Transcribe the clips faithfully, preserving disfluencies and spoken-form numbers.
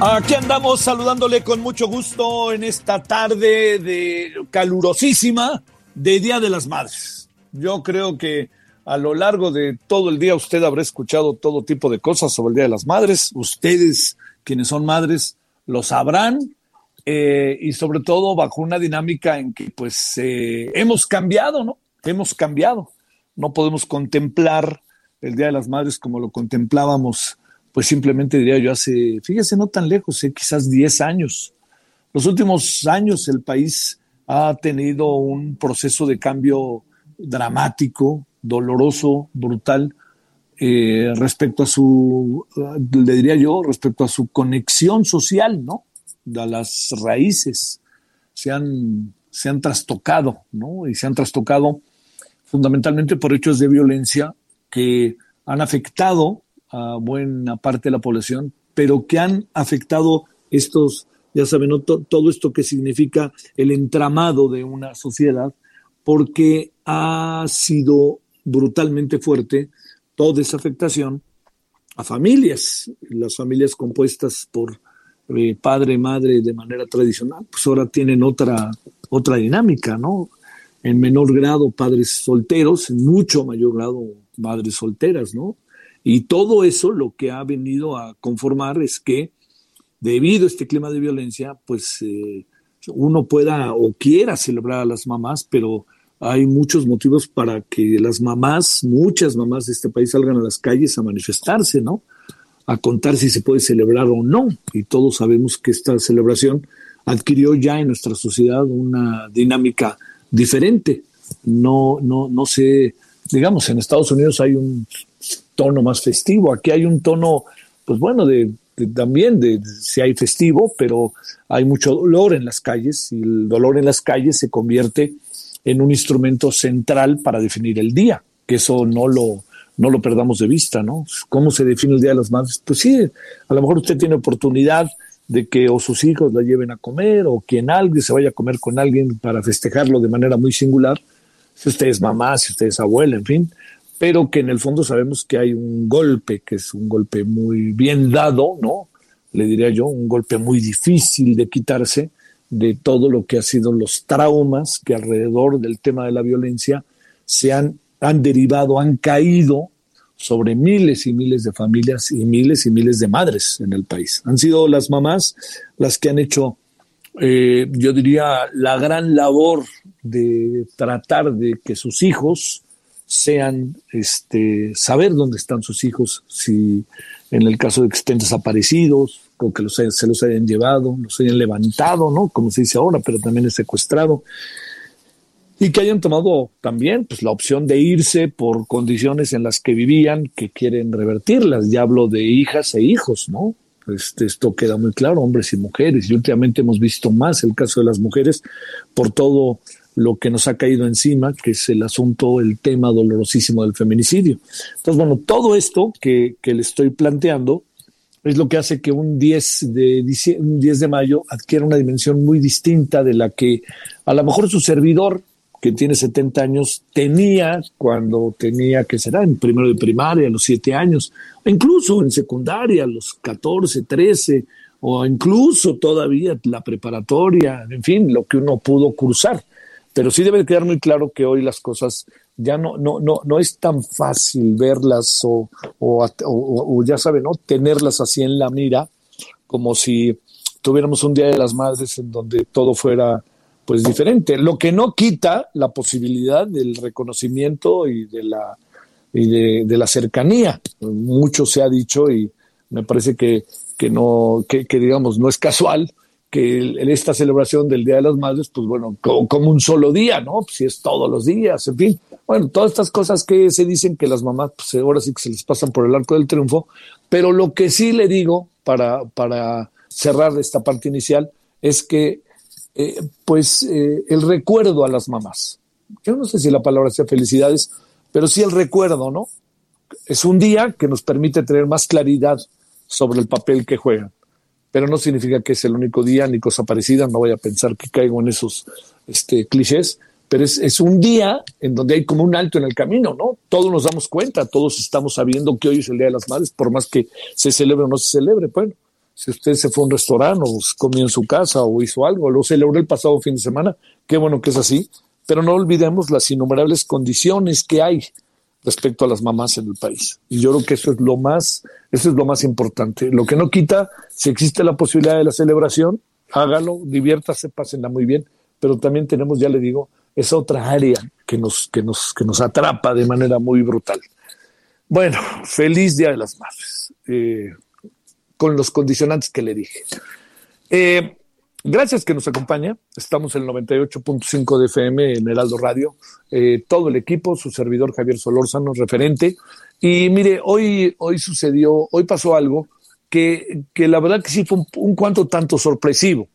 Aquí andamos saludándole con mucho gusto en esta tarde de calurosísima de Día de las Madres. Yo creo que a lo largo de todo el día usted habrá escuchado todo tipo de cosas sobre el Día de las Madres. Ustedes, quienes son madres, lo sabrán eh, y sobre todo bajo una dinámica en que pues eh, hemos cambiado, ¿no? Hemos cambiado. No podemos contemplar el Día de las Madres como lo contemplábamos pues simplemente diría yo hace, fíjese, no tan lejos, eh, quizás diez años. Los últimos años el país ha tenido un proceso de cambio dramático, doloroso, brutal, eh, respecto a su, le diría yo, respecto a su conexión social, ¿no? A las raíces se han, se han trastocado, ¿no? Y se han trastocado fundamentalmente por hechos de violencia que han afectado a buena parte de la población, pero que han afectado estos, ya saben, ¿no? T- todo esto que significa el entramado de una sociedad, porque ha sido brutalmente fuerte toda esa afectación a familias, las familias compuestas por eh, padre, madre de manera tradicional, pues ahora tienen otra, otra dinámica, ¿no? En menor grado padres solteros, en mucho mayor grado madres solteras, ¿no? Y todo eso lo que ha venido a conformar es que, debido a este clima de violencia, pues eh, uno pueda o quiera celebrar a las mamás, pero hay muchos motivos para que las mamás, muchas mamás de este país salgan a las calles a manifestarse, ¿no? A contar si se puede celebrar o no. Y todos sabemos que esta celebración adquirió ya en nuestra sociedad una dinámica diferente. No, no, no sé, digamos, en Estados Unidos hay un tono más festivo. Aquí hay un tono, pues bueno, de, de también de, de si hay festivo, pero hay mucho dolor en las calles y el dolor en las calles se convierte en un instrumento central para definir el día, que eso no lo, no lo perdamos de vista, ¿no? ¿Cómo se define el Día de las Madres? Pues sí, a lo mejor usted tiene oportunidad de que o sus hijos la lleven a comer o quien alguien se vaya a comer con alguien para festejarlo de manera muy singular, si usted es mamá, si usted es abuela, en fin, pero que en el fondo sabemos que hay un golpe, que es un golpe muy bien dado, ¿no? Le diría yo, un golpe muy difícil de quitarse de todo lo que ha sido los traumas que alrededor del tema de la violencia se han, han derivado, han caído sobre miles y miles de familias y miles y miles de madres en el país. Han sido las mamás las que han hecho, eh, yo diría, la gran labor de tratar de que sus hijos sean, este, saber dónde están sus hijos, si en el caso de que estén desaparecidos o que los hayan, se los hayan llevado, los hayan levantado, ¿no? Como se dice ahora, pero también es secuestrado. Y que hayan tomado también pues, la opción de irse por condiciones en las que vivían, que quieren revertirlas. Ya hablo de hijas e hijos, ¿no? Este, esto queda muy claro, hombres y mujeres. Y últimamente hemos visto más el caso de las mujeres por todo lo que nos ha caído encima, que es el asunto, el tema dolorosísimo del feminicidio. Entonces, bueno, todo esto que, que le estoy planteando es lo que hace que un diez de mayo adquiera una dimensión muy distinta de la que a lo mejor su servidor, que tiene setenta años, tenía cuando tenía, ¿qué será?, en primero de primaria, a los siete años, o incluso en secundaria, a los catorce, trece, o incluso todavía la preparatoria, en fin, lo que uno pudo cursar. Pero sí debe quedar muy claro que hoy las cosas ya no, no, no, no es tan fácil verlas o, o, o, o ya saben, ¿no? Tenerlas así en la mira, como si tuviéramos un Día de las Madres en donde todo fuera pues diferente. Lo que no quita la posibilidad del reconocimiento y de la y de, de la cercanía. Mucho se ha dicho y me parece que, que no, que, que digamos, no es casual que el, esta celebración del Día de las Madres, pues bueno, co- como un solo día, ¿no? Pues si es todos los días, en fin. Bueno, todas estas cosas que se dicen que las mamás, pues ahora sí que se les pasan por el arco del triunfo, pero lo que sí le digo para, para cerrar esta parte inicial es que, eh, pues, eh, el recuerdo a las mamás. Yo no sé si la palabra sea felicidades, pero sí el recuerdo, ¿no? Es un día que nos permite tener más claridad sobre el papel que juegan. Pero no significa que es el único día ni cosa parecida, no voy a pensar que caigo en esos este, clichés, pero es, es un día en donde hay como un alto en el camino, ¿no? Todos nos damos cuenta, todos estamos sabiendo que hoy es el Día de las Madres, por más que se celebre o no se celebre. Bueno, si usted se fue a un restaurante o comió en su casa o hizo algo, lo celebró el pasado fin de semana, qué bueno que es así, pero no olvidemos las innumerables condiciones que hay respecto a las mamás en el país. Y yo creo que eso es lo más, eso es lo más importante. Lo que no quita, si existe la posibilidad de la celebración, hágalo, diviértase, pásenla muy bien, pero también tenemos, ya le digo, esa otra área que nos, que nos, que nos atrapa de manera muy brutal. Bueno, feliz Día de las Madres, eh, con los condicionantes que le dije. Eh, Gracias que nos acompaña. Estamos en el noventa y ocho punto cinco de F M en Heraldo Radio. Eh, todo el equipo, su servidor Javier Solórzano, referente. Y mire, hoy, hoy sucedió, hoy pasó algo que, que la verdad que sí fue un, un cuanto tanto sorpresivo.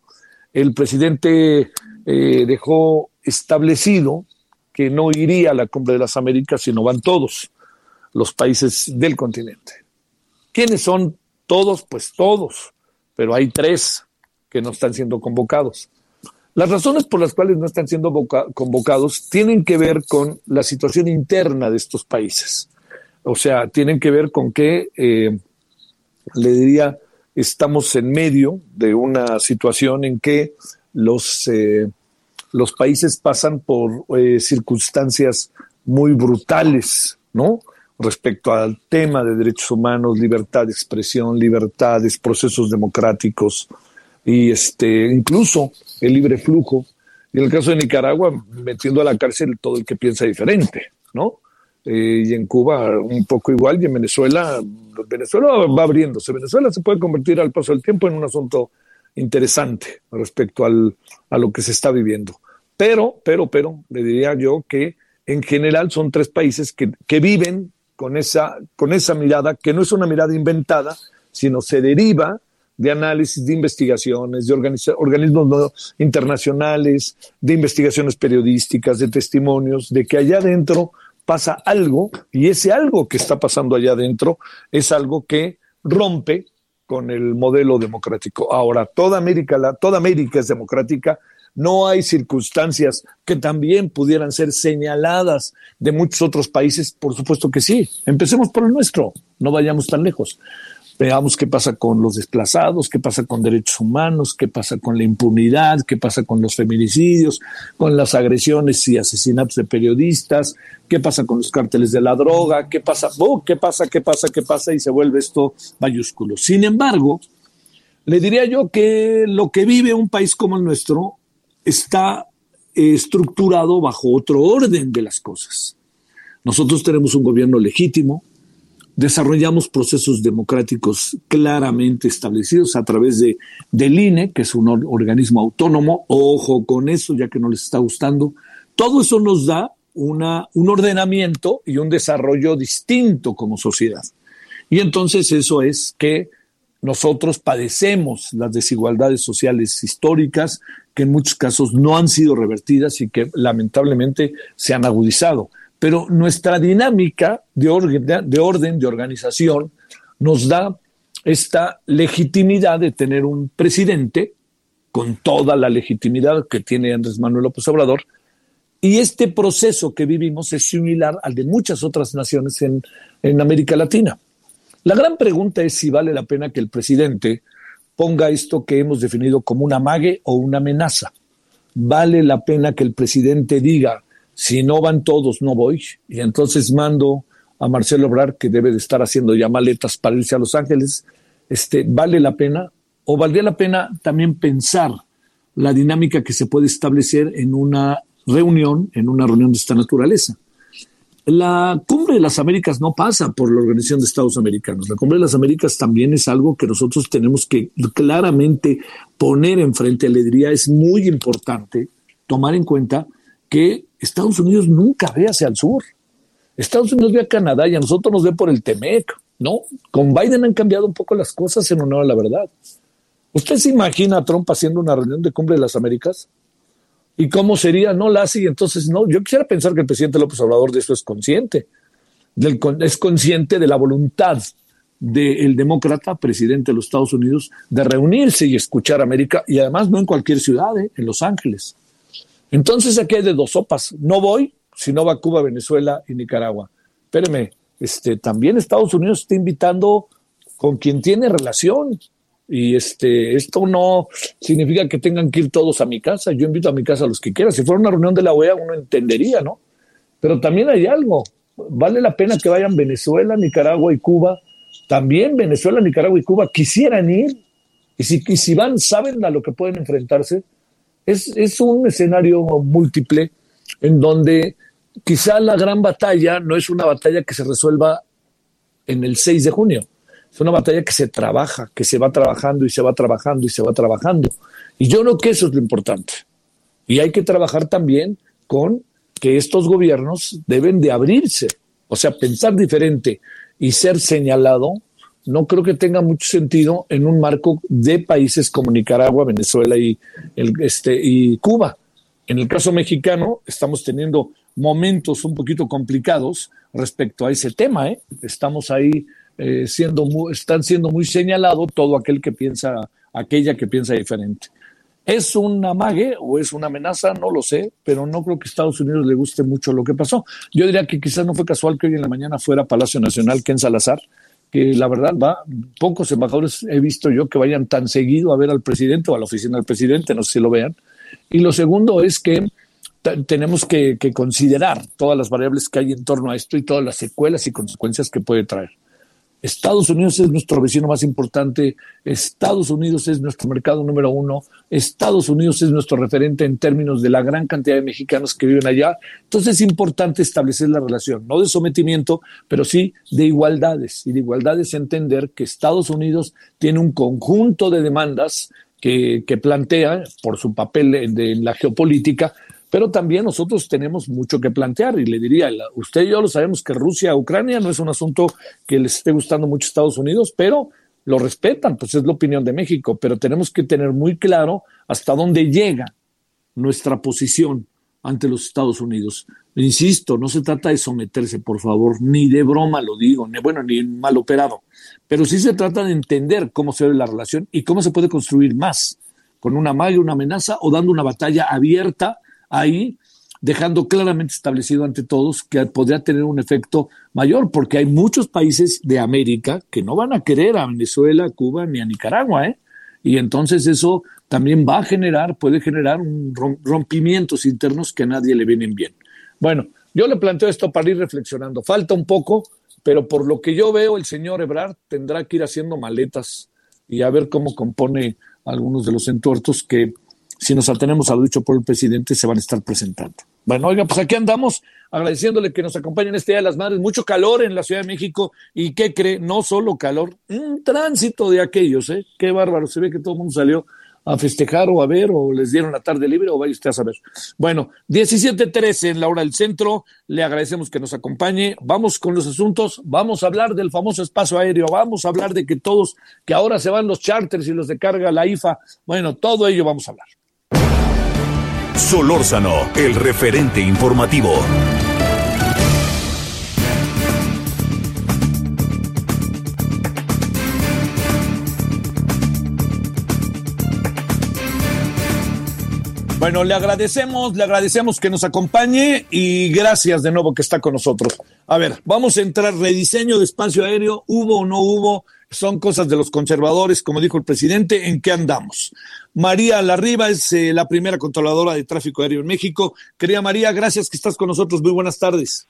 El presidente eh, dejó establecido que no iría a la Cumbre de las Américas, sino van todos los países del continente. ¿Quiénes son todos? Pues todos, pero hay tres que no están siendo convocados. Las razones por las cuales no están siendo boca- convocados tienen que ver con la situación interna de estos países. O sea, tienen que ver con que, eh, le diría, estamos en medio de una situación en que los, eh, los países pasan por eh, circunstancias muy brutales, ¿no? Respecto al tema de derechos humanos, libertad de expresión, libertades, procesos democráticos, y este incluso el libre flujo. Y en el caso de Nicaragua, metiendo a la cárcel todo el que piensa diferente, ¿no? Eh, y en Cuba un poco igual, y en Venezuela, Venezuela va abriéndose. Venezuela se puede convertir al paso del tiempo en un asunto interesante respecto al, a lo que se está viviendo. Pero, pero, pero, le diría yo que en general son tres países que, que viven con esa, con esa mirada, que no es una mirada inventada, sino se deriva de análisis, de investigaciones, de organiza- organismos no internacionales, de investigaciones periodísticas, de testimonios, de que allá adentro pasa algo, y ese algo que está pasando allá adentro es algo que rompe con el modelo democrático. Ahora, toda América, la, toda América es democrática, no hay circunstancias que también pudieran ser señaladas de muchos otros países, por supuesto que sí. Empecemos por el nuestro, no vayamos tan lejos. Veamos qué pasa con los desplazados, qué pasa con derechos humanos, qué pasa con la impunidad, qué pasa con los feminicidios, con las agresiones y asesinatos de periodistas, qué pasa con los cárteles de la droga, qué pasa, oh, qué pasa, qué pasa, qué pasa, y se vuelve esto mayúsculo. Sin embargo, le diría yo que lo que vive un país como el nuestro está eh, estructurado bajo otro orden de las cosas. Nosotros tenemos un gobierno legítimo, desarrollamos procesos democráticos claramente establecidos a través de, del I N E, que es un or- organismo autónomo. Ojo con eso, ya que no les está gustando. Todo eso nos da una, un ordenamiento y un desarrollo distinto como sociedad. Y entonces eso es que nosotros padecemos las desigualdades sociales históricas que en muchos casos no han sido revertidas y que lamentablemente se han agudizado. Pero nuestra dinámica de orden, de orden, de organización, nos da esta legitimidad de tener un presidente con toda la legitimidad que tiene Andrés Manuel López Obrador. Y este proceso que vivimos es similar al de muchas otras naciones en, en América Latina. La gran pregunta es si vale la pena que el presidente ponga esto que hemos definido como un amague o una amenaza. vale la pena que el presidente diga, si no van todos, no voy, y entonces mando a Marcelo Ebrard, que debe de estar haciendo ya maletas para irse a Los Ángeles, este, ¿vale la pena? O valdría la pena también pensar la dinámica que se puede establecer en una reunión, en una reunión de esta naturaleza. La Cumbre de las Américas no pasa por la Organización de Estados Americanos. La Cumbre de las Américas también es algo que nosotros tenemos que claramente poner enfrente. Le diría, es muy importante tomar en cuenta que Estados Unidos nunca ve hacia el sur. Estados Unidos ve a Canadá y a nosotros nos ve por el T-MEC, ¿no? Con Biden han cambiado un poco las cosas en honor a la verdad. ¿Usted se imagina a Trump haciendo una reunión de Cumbre de las Américas? ¿Y cómo sería? No la hace y entonces no. Yo quisiera pensar que el presidente López Obrador de eso es consciente. Del, es consciente de la voluntad del demócrata, presidente de los Estados Unidos, de reunirse y escuchar a América. Y además no en cualquier ciudad, ¿eh? En Los Ángeles. Entonces aquí hay de dos sopas. No voy si no va Cuba, Venezuela y Nicaragua. Espéreme, este, también Estados Unidos está invitando con quien tiene relación. Y este, esto no significa que tengan que ir todos a mi casa. Yo invito a mi casa a los que quieran. Si fuera una reunión de la O E A, uno entendería, ¿no? Pero también hay algo. Vale la pena que vayan Venezuela, Nicaragua y Cuba. También Venezuela, Nicaragua y Cuba quisieran ir. Y si, y si van, saben a lo que pueden enfrentarse. Es, es un escenario múltiple en donde quizá la gran batalla no es una batalla que se resuelva en el seis de junio. Es una batalla que se trabaja, que se va trabajando y se va trabajando y se va trabajando. Y yo creo que eso es lo importante. Y hay que trabajar también con que estos gobiernos deben de abrirse. O sea, pensar diferente y ser señalado no creo que tenga mucho sentido en un marco de países como Nicaragua, Venezuela y, el, este, y Cuba. En el caso mexicano estamos teniendo momentos un poquito complicados respecto a ese tema, ¿eh? Estamos ahí... Eh, siendo muy, están siendo muy señalado todo aquel que piensa, aquella que piensa diferente. ¿Es un amague o es una amenaza? No lo sé, pero no creo que a Estados Unidos le guste mucho lo que pasó. Yo diría que quizás no fue casual que hoy en la mañana fuera Palacio Nacional Ken Salazar, que la verdad va, pocos embajadores he visto yo que vayan tan seguido a ver al presidente o a la oficina del presidente, no sé si lo vean. Y lo segundo es que t- tenemos que, que considerar todas las variables que hay en torno a esto y todas las secuelas y consecuencias que puede traer. Estados Unidos es nuestro vecino más importante, Estados Unidos es nuestro mercado número uno, Estados Unidos es nuestro referente en términos de la gran cantidad de mexicanos que viven allá. Entonces es importante establecer la relación, no de sometimiento, pero sí de igualdades. Y de igualdades entender que Estados Unidos tiene un conjunto de demandas que, que plantea por su papel en, de, en la geopolítica, pero también nosotros tenemos mucho que plantear y le diría, usted y yo lo sabemos que Rusia, Ucrania no es un asunto que les esté gustando mucho a Estados Unidos, pero lo respetan, pues es la opinión de México, pero tenemos que tener muy claro hasta dónde llega nuestra posición ante los Estados Unidos. Insisto, no se trata de someterse, por favor, ni de broma lo digo, ni bueno, ni mal operado, pero sí se trata de entender cómo se ve la relación y cómo se puede construir más, con una magia, una amenaza o dando una batalla abierta ahí, dejando claramente establecido ante todos que podría tener un efecto mayor, porque hay muchos países de América que no van a querer a Venezuela, Cuba ni a Nicaragua, ¿eh? Y entonces eso también va a generar, puede generar un rompimientos internos que a nadie le vienen bien. Bueno, yo le planteo esto para ir reflexionando. Falta un poco, pero por lo que yo veo, el señor Ebrard tendrá que ir haciendo maletas y a ver cómo compone algunos de los entuertos que, si nos atenemos a lo dicho por el presidente, se van a estar presentando. Bueno, oiga, pues aquí andamos agradeciéndole que nos acompañen este Día de las Madres. Mucho calor en la Ciudad de México. ¿Y qué cree? No solo calor, un tránsito de aquellos, ¿eh? Qué bárbaro. Se ve que todo el mundo salió a festejar o a ver o les dieron la tarde libre o vaya usted a saber. Bueno, diecisiete trece en la hora del centro. Le agradecemos que nos acompañe. Vamos con los asuntos. Vamos a hablar del famoso espacio aéreo. Vamos a hablar de que todos, que ahora se van los charters y los de carga, la I F A. Bueno, todo ello vamos a hablar. Solórzano, el referente informativo. Bueno, le agradecemos, le agradecemos que nos acompañe y gracias de nuevo que está con nosotros. A ver, vamos a entrar, rediseño de espacio aéreo, ¿hubo o no hubo? son cosas de los conservadores, como dijo el presidente. ¿En qué andamos? María Larriba es eh, la primera controladora de tráfico aéreo en México. Querida María, gracias que estás con nosotros. Muy buenas tardes.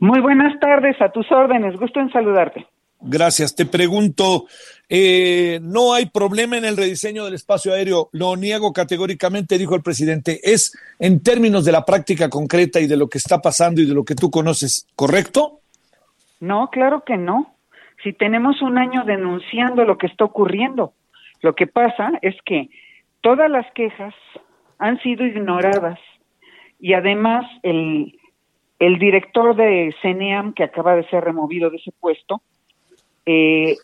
Muy buenas tardes, a tus órdenes. Gusto en saludarte. Gracias. Te pregunto, eh, no hay problema en el rediseño del espacio aéreo. Lo niego categóricamente, dijo el presidente. Es en términos de la práctica concreta y de lo que está pasando y de lo que tú conoces, ¿correcto? No, claro que no. Si tenemos un año denunciando lo que está ocurriendo, lo que pasa es que todas las quejas han sido ignoradas y además el, el director de CENEAM, que acaba de ser removido de ese puesto, eh,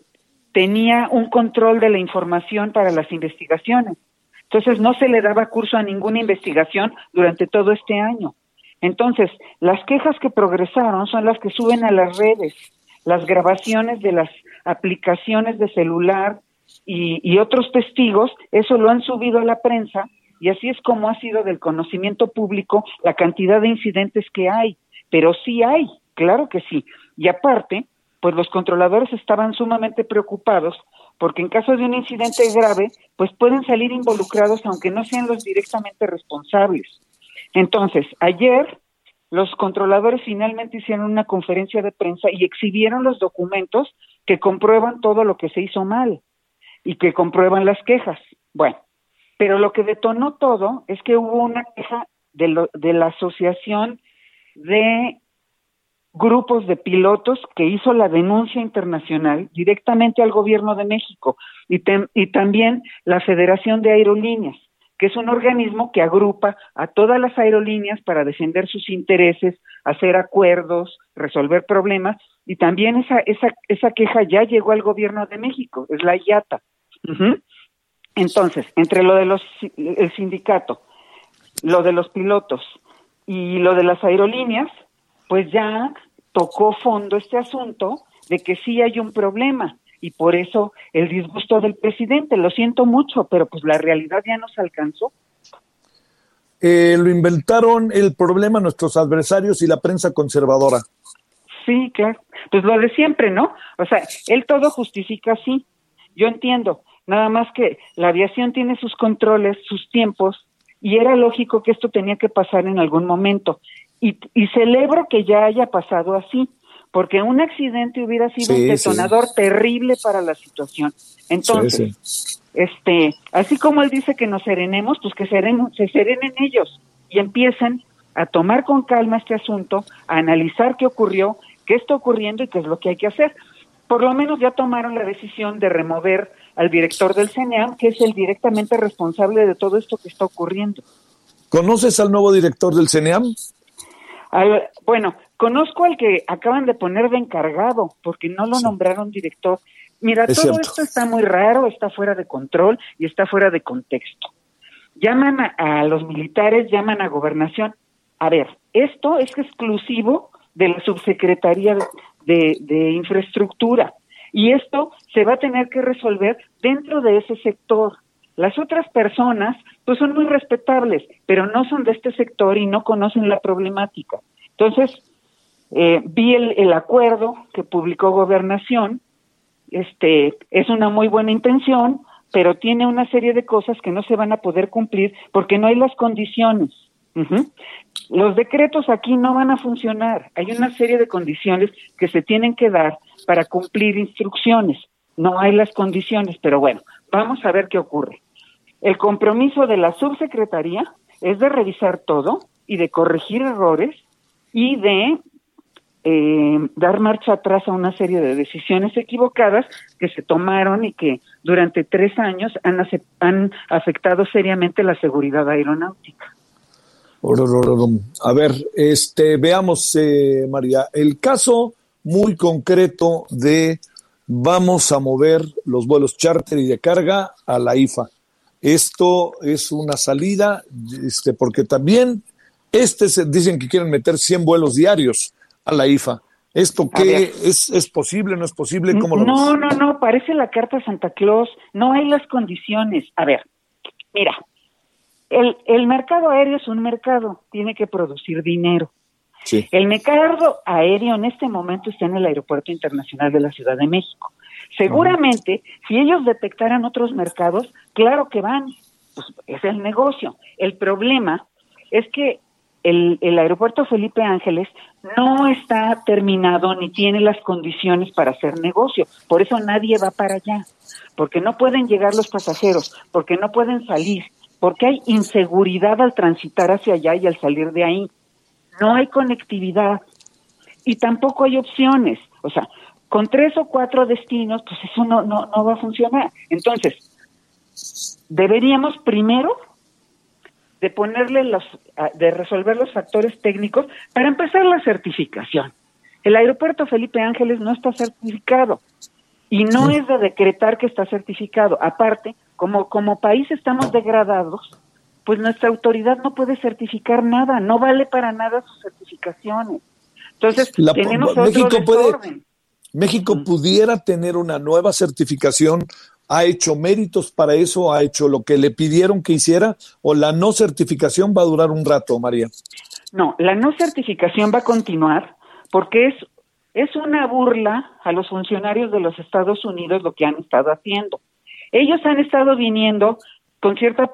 tenía un control de la información para las investigaciones. Entonces no se le daba curso a ninguna investigación durante todo este año. Entonces, las quejas que progresaron son las que suben a las redes, las grabaciones de las aplicaciones de celular y, y otros testigos, eso lo han subido a la prensa y así es como ha sido del conocimiento público la cantidad de incidentes que hay, pero sí hay, claro que sí. Y aparte, pues los controladores estaban sumamente preocupados porque en caso de un incidente grave, pues pueden salir involucrados aunque no sean los directamente responsables. Entonces, ayer los controladores finalmente hicieron una conferencia de prensa y exhibieron los documentos que comprueban todo lo que se hizo mal y que comprueban las quejas. Bueno, pero lo que detonó todo es que hubo una queja de, lo, de la asociación de grupos de pilotos que hizo la denuncia internacional directamente al gobierno de México y, tem, y también la Federación de Aerolíneas, que es un organismo que agrupa a todas las aerolíneas para defender sus intereses, hacer acuerdos, resolver problemas, y también esa esa esa queja ya llegó al gobierno de México, es la IATA. Uh-huh. Entonces, entre lo de los el sindicato, lo de los pilotos y lo de las aerolíneas, pues ya tocó fondo este asunto de que sí hay un problema. Y por eso el disgusto del presidente, lo siento mucho, pero pues la realidad ya nos alcanzó. Eh, lo inventaron el problema nuestros adversarios y la prensa conservadora. Sí, claro. Pues lo de siempre, ¿no? O sea, él todo justifica así. Yo entiendo, nada más que la aviación tiene sus controles, sus tiempos, y era lógico que esto tenía que pasar en algún momento. Y, y celebro que ya haya pasado así, porque un accidente hubiera sido sí, un detonador sí. terrible para la situación. Entonces, sí, sí. este, así como él dice que nos serenemos, pues que serenen, se serenen ellos y empiecen a tomar con calma este asunto, a analizar qué ocurrió, qué está ocurriendo y qué es lo que hay que hacer. Por lo menos ya tomaron la decisión de remover al director del CENEAM, que es el directamente responsable de todo esto que está ocurriendo. ¿Conoces al nuevo director del CENEAM? Al, bueno, conozco al que acaban de poner de encargado, porque no lo sí. nombraron director. Mira, es todo cierto. Esto está muy raro, está fuera de control y está fuera de contexto. Llaman a, a los militares, llaman a gobernación. A ver, esto es exclusivo de la subsecretaría de, de infraestructura y esto se va a tener que resolver dentro de ese sector. Las otras personas, pues son muy respetables, pero no son de este sector y no conocen la problemática. Entonces, eh, vi el, el acuerdo que publicó Gobernación, este, es una muy buena intención, pero tiene una serie de cosas que no se van a poder cumplir porque no hay las condiciones. Uh-huh. Los decretos aquí no van a funcionar, hay una serie de condiciones que se tienen que dar para cumplir instrucciones. No hay las condiciones, pero bueno, vamos a ver qué ocurre. El compromiso de la subsecretaría es de revisar todo y de corregir errores y de eh, dar marcha atrás a una serie de decisiones equivocadas que se tomaron y que durante tres años han, acept- han afectado seriamente la seguridad aeronáutica. A ver, este, veamos, eh, María, el caso muy concreto de vamos a mover los vuelos charter y de carga a la I F A. Esto es una salida, este, porque también este se, dicen que quieren meter cien vuelos diarios a la I F A. ¿Esto qué es, es posible, no es posible? ¿Cómo lo no, ves? no, no, parece la carta Santa Claus. No hay las condiciones. A ver, mira, el, el mercado aéreo es un mercado, tiene que producir dinero. Sí. El mercado aéreo en este momento está en el Aeropuerto Internacional de la Ciudad de México. Seguramente, uh-huh. si ellos detectaran otros mercados, claro que van, pues es el negocio. El problema es que el, el aeropuerto Felipe Ángeles no está terminado ni tiene las condiciones para hacer negocio. Por eso nadie va para allá, porque no pueden llegar los pasajeros, porque no pueden salir, porque hay inseguridad al transitar hacia allá y al salir de ahí. No hay conectividad y tampoco hay opciones. O sea, con tres o cuatro destinos, pues eso no, no, no va a funcionar. Entonces, deberíamos primero de ponerle los, de resolver los factores técnicos para empezar la certificación. El aeropuerto Felipe Ángeles no está certificado y no es de decretar que está certificado. Aparte, como, como país estamos degradados, pues nuestra autoridad no puede certificar nada, no vale para nada sus certificaciones. Entonces, la, tenemos México otro desorden. Puede, México pudiera tener una nueva certificación. ¿Ha hecho méritos para eso? ¿Ha hecho lo que le pidieron que hiciera? ¿O la no certificación va a durar un rato, María? No, la no certificación va a continuar porque es, es una burla a los funcionarios de los Estados Unidos lo que han estado haciendo. Ellos han estado viniendo con cierta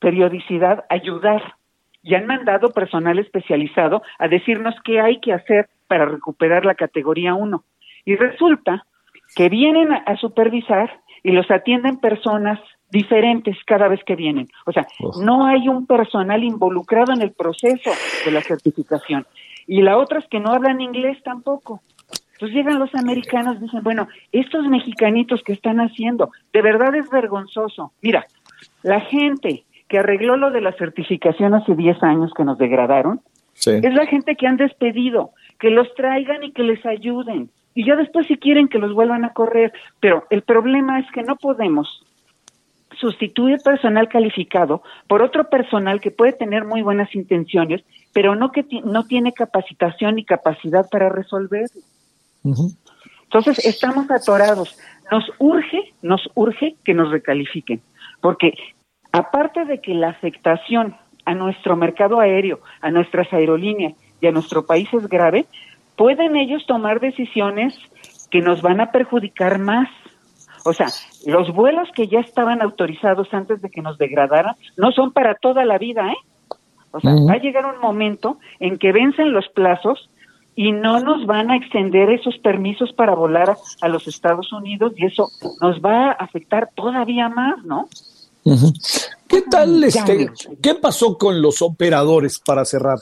periodicidad a ayudar y han mandado personal especializado a decirnos qué hay que hacer para recuperar la categoría uno. Y resulta que vienen a, a supervisar y los atienden personas diferentes cada vez que vienen. O sea, Uf. no hay un personal involucrado en el proceso de la certificación. Y la otra es que no hablan inglés tampoco. Entonces llegan los americanos y dicen, bueno, estos mexicanitos que están haciendo, de verdad es vergonzoso. Mira, la gente que arregló lo de la certificación hace diez años que nos degradaron, sí. es la gente que han despedido, que los traigan y que les ayuden. Y ya después si quieren que los vuelvan a correr, pero el problema es que no podemos sustituir personal calificado por otro personal que puede tener muy buenas intenciones, pero no que t- no tiene capacitación ni capacidad para resolverlo. Uh-huh. Entonces estamos atorados. Nos urge, nos urge que nos recalifiquen, porque aparte de que la afectación a nuestro mercado aéreo, a nuestras aerolíneas y a nuestro país es grave, pueden ellos tomar decisiones que nos van a perjudicar más. O sea, los vuelos que ya estaban autorizados antes de que nos degradaran no son para toda la vida, ¿eh? O sea, uh-huh. va a llegar un momento en que vencen los plazos y no nos van a extender esos permisos para volar a, a los Estados Unidos y eso nos va a afectar todavía más, ¿no? Uh-huh. ¿Qué tal este? ¿Qué pasó con los operadores para cerrar?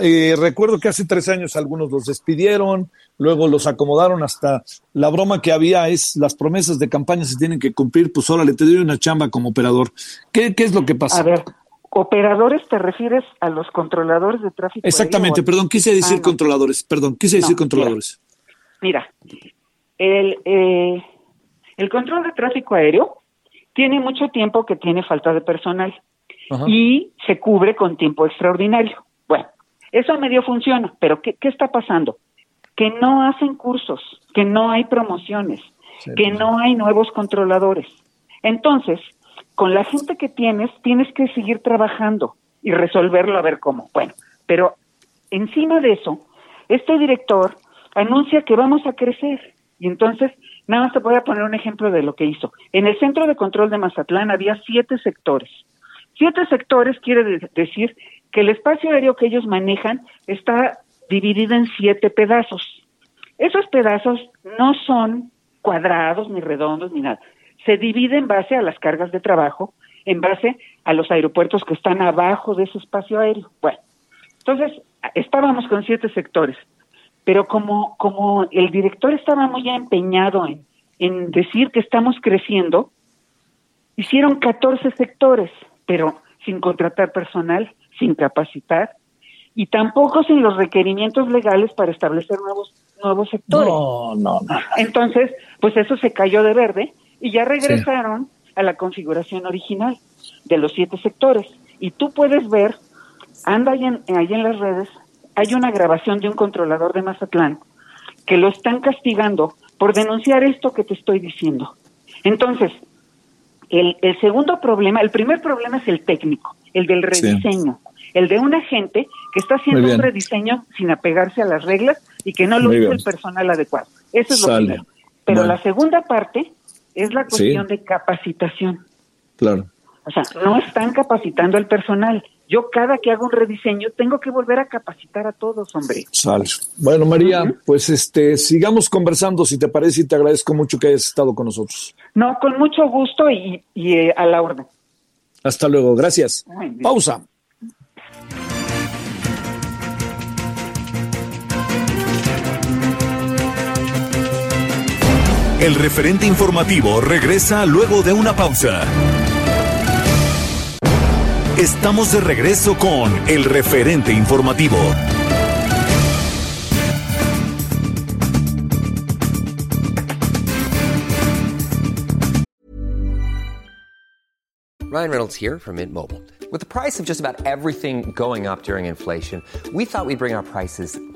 Eh, recuerdo que hace tres años algunos los despidieron, luego los acomodaron hasta la broma que había es las promesas de campaña se tienen que cumplir, pues órale, te doy una chamba como operador. ¿Qué, qué es lo que pasa? A ver, operadores te refieres a los controladores de tráfico. Exactamente, aéreo, perdón, quise decir ah, no. controladores, perdón, quise decir no, controladores. Mira, mira el, eh, el control de tráfico aéreo tiene mucho tiempo que tiene falta de personal Ajá. y se cubre con tiempo extraordinario. Bueno, eso medio funciona, pero ¿qué, qué está pasando? Que no hacen cursos, que no hay promociones, sí, que bien. no hay nuevos controladores. Entonces, con la gente que tienes, tienes que seguir trabajando y resolverlo a ver cómo. Bueno, pero encima de eso, este director anuncia que vamos a crecer y entonces... Nada más te voy a poner un ejemplo de lo que hizo. En el centro de control de Mazatlán había siete sectores. Siete sectores quiere de- decir que el espacio aéreo que ellos manejan está dividido en siete pedazos. Esos pedazos no son cuadrados, ni redondos, ni nada. Se divide en base a las cargas de trabajo, en base a los aeropuertos que están abajo de ese espacio aéreo. Bueno, entonces estábamos con siete sectores. Pero como como el director estaba muy empeñado en, en decir que estamos creciendo, hicieron catorce sectores, pero sin contratar personal, sin capacitar, y tampoco sin los requerimientos legales para establecer nuevos nuevos sectores. No, no, no. Entonces, pues eso se cayó de verde y ya regresaron sí. a la configuración original de los siete sectores. Y tú puedes ver, anda ahí en, ahí en las redes, hay una grabación de un controlador de Mazatlán que lo están castigando por denunciar esto que te estoy diciendo. Entonces, el, el segundo problema, el primer problema es el técnico, el del rediseño, sí. el de una gente que está haciendo un rediseño sin apegarse a las reglas y que no lo hizo el personal adecuado. Eso es lo primero. Pero bueno, la segunda parte es la cuestión sí. de capacitación. Claro. O sea, no están capacitando al personal. Yo cada que hago un rediseño tengo que volver a capacitar a todos, hombre. Sal. Bueno, María, uh-huh. pues este, sigamos conversando, si te parece, y te agradezco mucho que hayas estado con nosotros. No, con mucho gusto y, y eh, a la orden. Hasta luego, gracias. Pausa. El referente informativo regresa luego de una pausa. Estamos de regreso con el referente informativo. Ryan Reynolds here from Mint Mobile. With the price of just about everything going up during inflation, we thought we'd bring our prices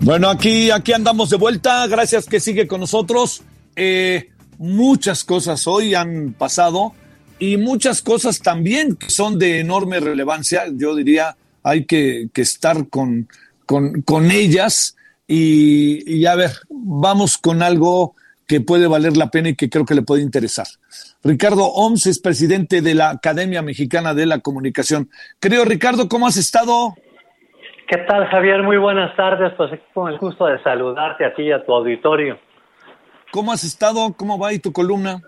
Bueno, aquí, aquí andamos de vuelta. Gracias que sigue con nosotros. Eh, muchas cosas hoy han pasado y muchas cosas también que son de enorme relevancia. Yo diría, hay que, que estar con, con, con ellas y, y a ver, vamos con algo que puede valer la pena y que creo que le puede interesar. Ricardo Oms es presidente de la Academia Mexicana de la Comunicación. Creo, Ricardo, ¿cómo has estado? ¿Qué tal, Javier? Muy buenas tardes. Pues con el gusto de saludarte a ti y a tu auditorio. ¿Cómo has estado? ¿Cómo va y tu columna?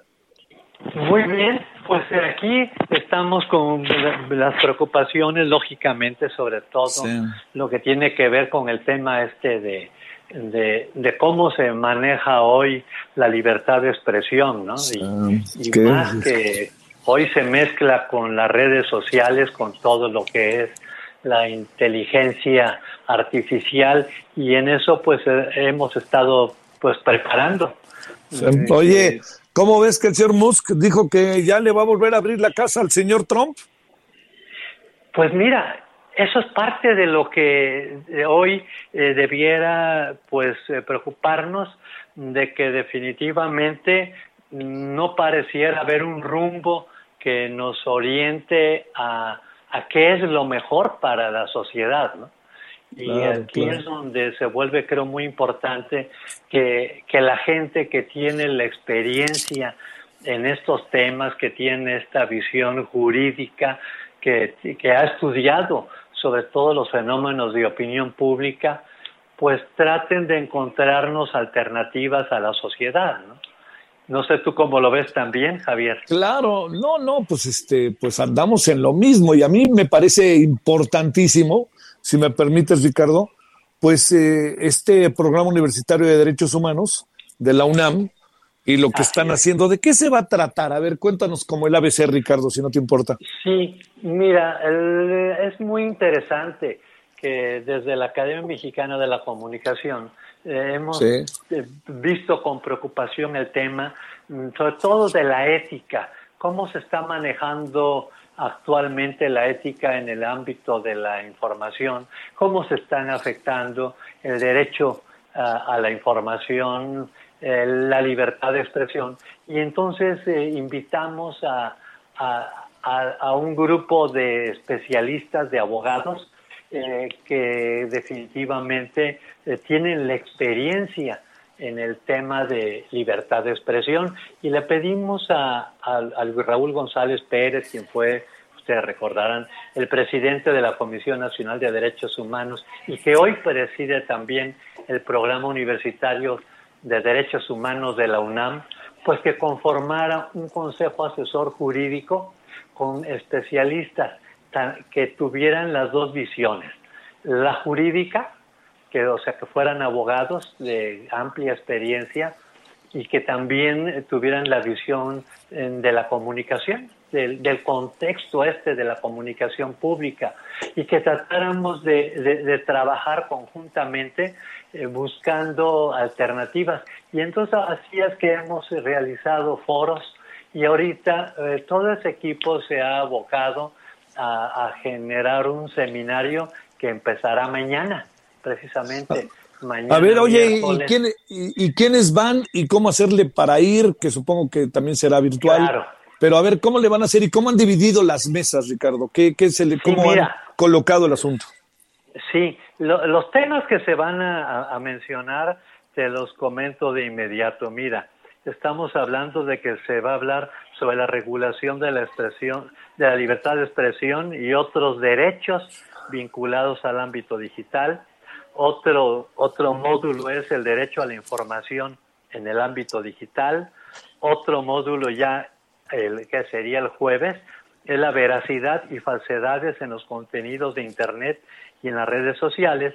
Muy bien. Pues aquí estamos con las preocupaciones, lógicamente, sobre todo sí. lo que tiene que ver con el tema este de, de, de cómo se maneja hoy la libertad de expresión, ¿no? Sí. Y, y más que hoy se mezcla con las redes sociales, con todo lo que es la inteligencia artificial, y en eso pues eh, hemos estado pues preparando. Oye, ¿cómo ves que el señor Musk dijo que ya le va a volver a abrir la casa al señor Trump? Pues mira, eso es parte de lo que hoy eh, debiera pues eh, preocuparnos, de que definitivamente no pareciera haber un rumbo que nos oriente a a qué es lo mejor para la sociedad, ¿no? Y claro, aquí claro. es donde se vuelve, creo, muy importante que, que la gente que tiene la experiencia en estos temas, que tiene esta visión jurídica, que, que ha estudiado sobre todo los fenómenos de opinión pública, pues traten de encontrarnos alternativas a la sociedad, ¿no? No sé tú cómo lo ves también, Javier. Claro, no, no, pues este, pues andamos en lo mismo, y a mí me parece importantísimo, si me permites, Ricardo, pues eh, este Programa Universitario de Derechos Humanos de la UNAM y lo que Así están es. haciendo. ¿De qué se va a tratar? A ver, cuéntanos como el A B C, Ricardo, si no te importa. Sí, mira, el, es muy interesante que desde la Academia Mexicana de la Comunicación Eh, hemos sí. eh, visto con preocupación el tema, sobre todo de la ética, cómo se está manejando actualmente la ética en el ámbito de la información, cómo se están afectando el derecho uh, a la información, eh, la libertad de expresión. Y entonces eh, invitamos a, a, a, a un grupo de especialistas, de abogados, Eh, que definitivamente eh, tienen la experiencia en el tema de libertad de expresión, y le pedimos a, a, a Raúl González Pérez, quien fue, ustedes recordarán, el presidente de la Comisión Nacional de Derechos Humanos y que hoy preside también el Programa Universitario de Derechos Humanos de la UNAM, pues que conformara un consejo asesor jurídico con especialistas que tuvieran las dos visiones, la jurídica, que o sea que fueran abogados de amplia experiencia, y que también tuvieran la visión de la comunicación, del, del contexto este de la comunicación pública, y que tratáramos de, de, de trabajar conjuntamente eh, buscando alternativas. Y entonces así es que hemos realizado foros, y ahorita eh, todo ese equipo se ha abocado a, a generar un seminario que empezará mañana, precisamente. Mañana, a ver, oye, ¿y, quién, y, ¿y quiénes van y cómo hacerle para ir? Que supongo que también será virtual. Claro. Pero a ver, ¿cómo le van a hacer y cómo han dividido las mesas, Ricardo? ¿Qué, qué se le, sí, ¿Cómo mira, han colocado el asunto? Sí, lo, los temas que se van a, a mencionar te los comento de inmediato. Mira, estamos hablando de que se va a hablar sobre la regulación de la expresión, de la libertad de expresión y otros derechos vinculados al ámbito digital. Otro, otro módulo es el derecho a la información en el ámbito digital. Otro módulo ya, el, que sería el jueves, es la veracidad y falsedades en los contenidos de Internet y en las redes sociales.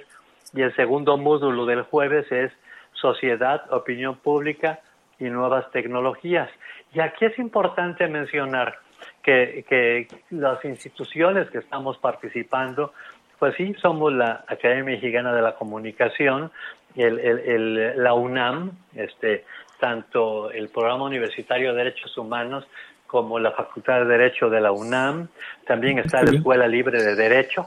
Y el segundo módulo del jueves es sociedad, opinión pública y nuevas tecnologías. Y aquí es importante mencionar que, que las instituciones que estamos participando, pues sí, somos la Academia Mexicana de la Comunicación, el, el, el, la UNAM, este, tanto el Programa Universitario de Derechos Humanos como la Facultad de Derecho de la UNAM. También está la Escuela Libre de Derecho,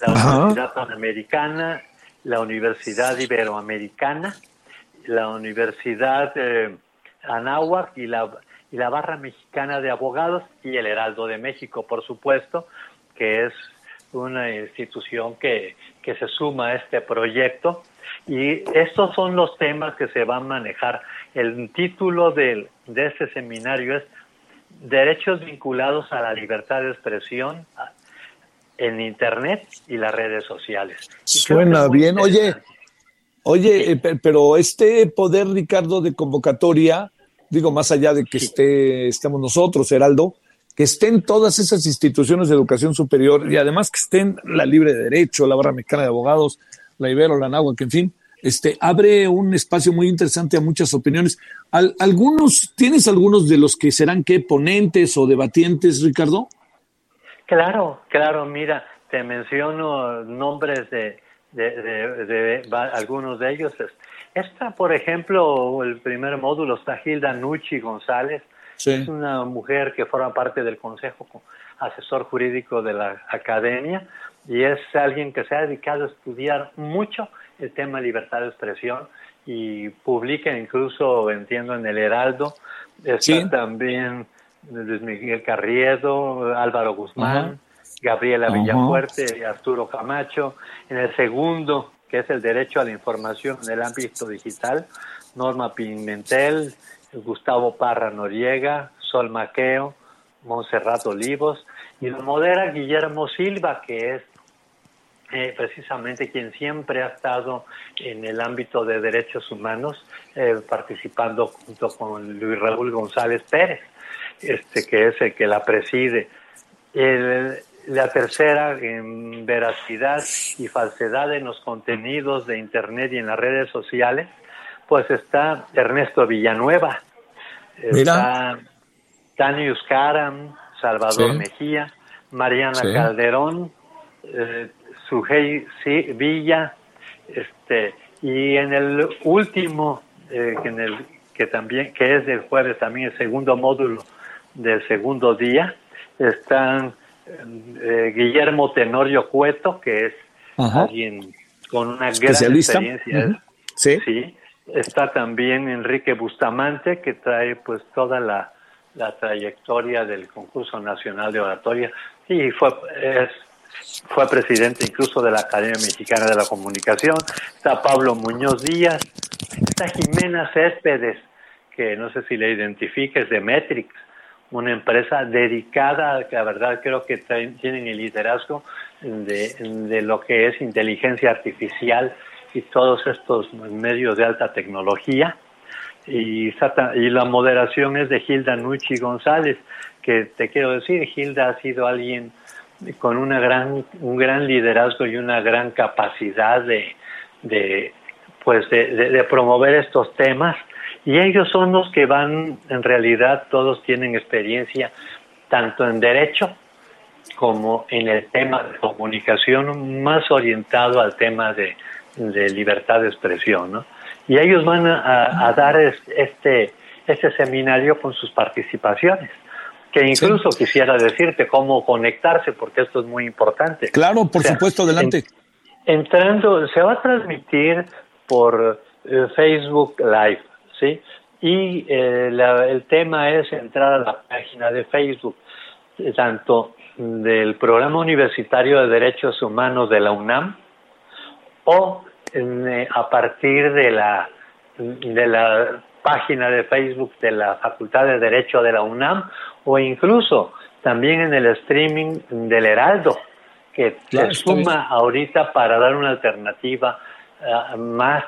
la Universidad Panamericana, la Universidad Iberoamericana, la Universidad eh, Anáhuac y la, y la Barra Mexicana de Abogados y el Heraldo de México, por supuesto, que es una institución que, que se suma a este proyecto. Y estos son los temas que se van a manejar. El título del, de este seminario es Derechos vinculados a la libertad de expresión en Internet y las redes sociales. Y suena bien. Oye, oye, eh, pero este poder, Ricardo, de convocatoria, digo, más allá de que sí. esté, estemos nosotros, Heraldo, que estén todas esas instituciones de educación superior y además que estén la Libre de Derecho, la Barra Mexicana de Abogados, la Ibero, la Anáhuac, que en fin, este, abre un espacio muy interesante a muchas opiniones. Al, algunos, ¿tienes algunos de los que serán qué, ponentes o debatientes, Ricardo? Claro, claro, mira, te menciono nombres de, de, de, de, de, de algunos de ellos. Esta, por ejemplo, el primer módulo está Gilda Nucci González. Sí. Es una mujer que forma parte del Consejo Asesor Jurídico de la Academia y es alguien que se ha dedicado a estudiar mucho el tema de libertad de expresión y publica incluso, entiendo, en el Heraldo. Está sí. también Luis Miguel Carriedo, Álvaro Guzmán, uh-huh. Gabriela Villafuerte, uh-huh. Arturo Camacho. En el segundo, que es el derecho a la información en el ámbito digital, Norma Pimentel, Gustavo Parra Noriega, Sol Maqueo, Montserrat Olivos, y lo modera Guillermo Silva, que es eh, precisamente quien siempre ha estado en el ámbito de derechos humanos, eh, participando junto con Luis Raúl González Pérez, este que es el que la preside. El, la tercera, en veracidad y falsedad en los contenidos de Internet y en las redes sociales, pues está Ernesto Villanueva, está Danius Karam, Salvador sí. Mejía, Mariana sí. Calderón, eh, Sujei sí, Villa, este, y en el último, eh, en el que también, que es del jueves, también el segundo módulo del segundo día, están eh, Guillermo Tenorio Cueto, que es ajá. alguien con una gran experiencia. Uh-huh. Sí. sí Está también Enrique Bustamante, que trae pues toda la, la trayectoria del concurso nacional de oratoria y fue es, fue presidente incluso de la Academia Mexicana de la Comunicación. Está Pablo Muñoz Díaz, está Jimena Céspedes, que no sé si le identifiques, de Metrix, una empresa dedicada, que la verdad creo que traen, tienen el liderazgo de, de lo que es inteligencia artificial y todos estos medios de alta tecnología. Y, y la moderación es de Gilda Nucci González, que te quiero decir, Gilda ha sido alguien con una gran un gran liderazgo y una gran capacidad de, de pues de, de, de promover estos temas, y ellos son los que van, en realidad todos tienen experiencia tanto en derecho como en el tema de comunicación, más orientado al tema de, de libertad de expresión, ¿no? Y ellos van a, a dar es, este, este seminario con sus participaciones, que incluso sí. Quisiera decirte cómo conectarse, porque esto es muy importante. Claro, por o sea, supuesto, adelante. En, entrando, se va a transmitir por eh, Facebook Live, ¿sí? Y eh, la, el tema es entrar a la página de Facebook, tanto del Programa Universitario de Derechos Humanos de la UNAM, o eh, a partir de la de la página de Facebook de la Facultad de Derecho de la UNAM, o incluso también en el streaming del Heraldo, que claro, se suma estoy... ahorita para dar una alternativa uh, más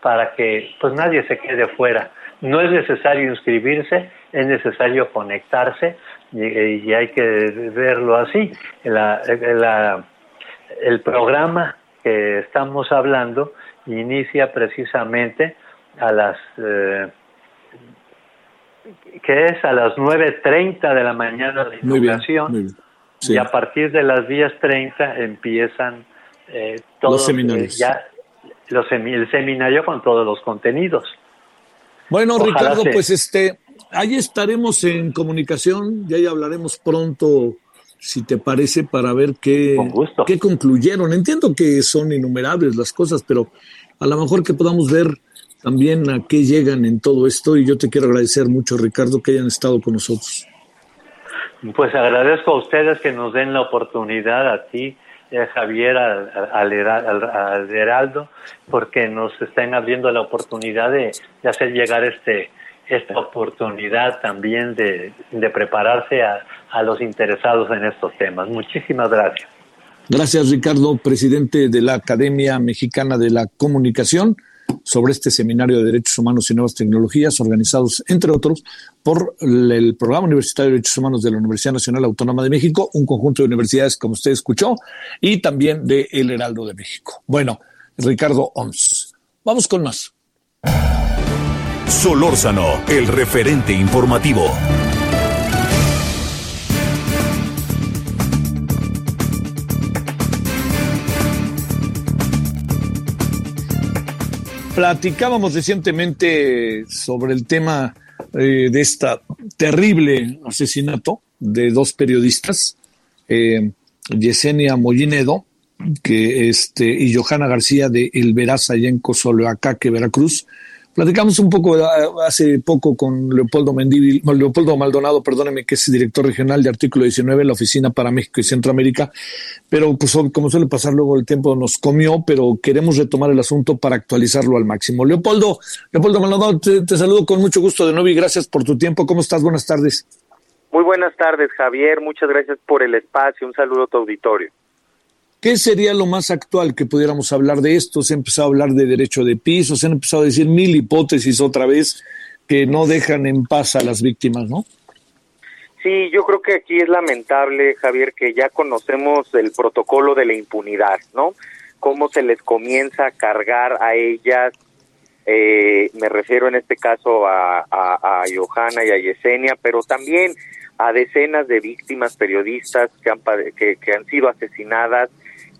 para que pues nadie se quede fuera. No es necesario inscribirse, es necesario conectarse, y, y hay que verlo así. La, la, el programa que estamos hablando inicia precisamente a las eh, que es a las nueve treinta de la mañana la inauguración, sí. Y a partir de las diez treinta empiezan eh, todos los seminarios. Eh, ya los, el seminario con todos los contenidos. Bueno, ojalá Ricardo, se... pues este, ahí estaremos en comunicación y ahí hablaremos pronto, si te parece, para ver qué, qué concluyeron. Entiendo que son innumerables las cosas, pero a lo mejor que podamos ver también a qué llegan en todo esto, y yo te quiero agradecer mucho, Ricardo, que hayan estado con nosotros. Pues agradezco a ustedes que nos den la oportunidad, a ti, a Javier, al Heraldo, porque nos están abriendo la oportunidad de, de hacer llegar este esta oportunidad también de, de prepararse a, a los interesados en estos temas. Muchísimas gracias. Gracias, Ricardo, presidente de la Academia Mexicana de la Comunicación, sobre este seminario de Derechos Humanos y Nuevas Tecnologías, organizados, entre otros, por el Programa Universitario de Derechos Humanos de la Universidad Nacional Autónoma de México, un conjunto de universidades, como usted escuchó, y también de El Heraldo de México. Bueno, Ricardo Oms. Vamos con más. Solórzano, el referente informativo. Platicábamos recientemente sobre el tema eh, de este terrible asesinato de dos periodistas, eh, Yesenia Mollinedo que, este, y Johanna García de El Veraz, allá en Cozoleacaque, Veracruz. Platicamos un poco hace poco con Leopoldo Mendívil, Leopoldo Maldonado, perdóneme, que es director regional de Artículo diecinueve, la Oficina para México y Centroamérica, pero pues como suele pasar, luego el tiempo nos comió, pero queremos retomar el asunto para actualizarlo al máximo. Leopoldo, Leopoldo Maldonado, te, te saludo con mucho gusto de nuevo y gracias por tu tiempo. ¿Cómo estás? Buenas tardes. Muy buenas tardes, Javier. Muchas gracias por el espacio. Un saludo a tu auditorio. ¿Qué sería lo más actual que pudiéramos hablar de esto? Se ha empezado a hablar de derecho de piso, se han empezado a decir mil hipótesis otra vez que no dejan en paz a las víctimas, ¿no? Sí, yo creo que aquí es lamentable, Javier, que ya conocemos el protocolo de la impunidad, ¿no? Cómo se les comienza a cargar a ellas, eh, me refiero en este caso a, a, a Johanna y a Yesenia, pero también a decenas de víctimas periodistas que han, que, que han sido asesinadas,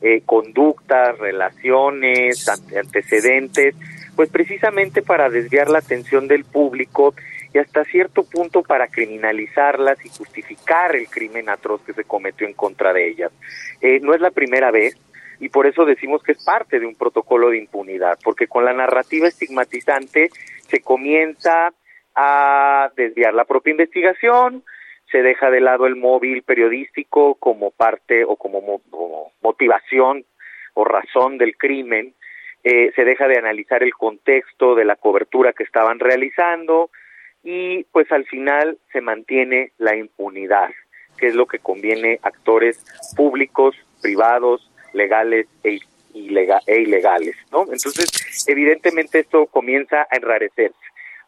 Eh, conductas, relaciones, antecedentes, pues precisamente para desviar la atención del público y hasta cierto punto para criminalizarlas y justificar el crimen atroz que se cometió en contra de ellas. Eh, no es la primera vez y por eso decimos que es parte de un protocolo de impunidad, porque con la narrativa estigmatizante se comienza a desviar la propia investigación, se deja de lado el móvil periodístico como parte o como mo- o motivación o razón del crimen, eh, se deja de analizar el contexto de la cobertura que estaban realizando y pues al final se mantiene la impunidad, que es lo que conviene a actores públicos, privados, legales e, ilega- e ilegales, ¿no? Entonces, evidentemente esto comienza a enrarecerse.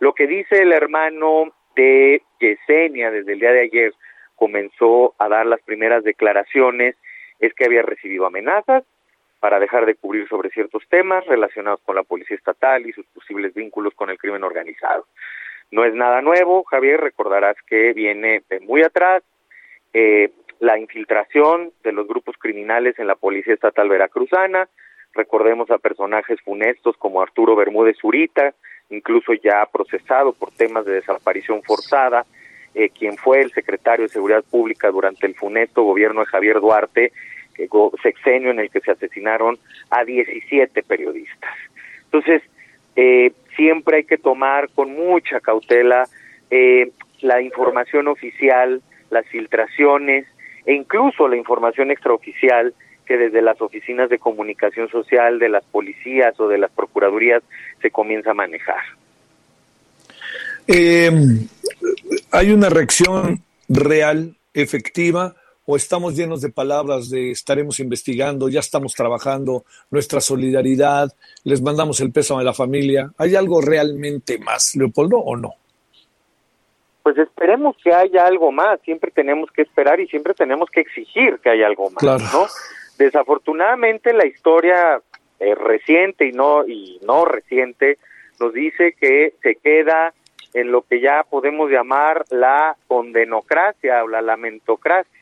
Lo que dice el hermano de Yesenia, desde el día de ayer comenzó a dar las primeras declaraciones, es que había recibido amenazas, para dejar de cubrir sobre ciertos temas relacionados con la policía estatal y sus posibles vínculos con el crimen organizado. No es nada nuevo, Javier, recordarás que viene de muy atrás eh, la infiltración de los grupos criminales en la policía estatal veracruzana. Recordemos a personajes funestos como Arturo Bermúdez Zurita, incluso ya procesado por temas de desaparición forzada, eh, quien fue el secretario de Seguridad Pública durante el funesto gobierno de Javier Duarte, eh, sexenio en el que se asesinaron a diecisiete periodistas. Entonces, eh, siempre hay que tomar con mucha cautela eh, la información oficial, las filtraciones e incluso la información extraoficial que desde las oficinas de comunicación social, de las policías o de las procuradurías se comienza a manejar. Eh, ¿Hay una reacción real, efectiva, o estamos llenos de palabras de estaremos investigando, ya estamos trabajando, nuestra solidaridad, les mandamos el pésame a la familia? ¿Hay algo realmente más, Leopoldo, o no? Pues esperemos que haya algo más, siempre tenemos que esperar y siempre tenemos que exigir que haya algo más, claro, ¿no? Desafortunadamente la historia eh, reciente y no y no reciente nos dice que se queda en lo que ya podemos llamar la condenocracia o la lamentocracia.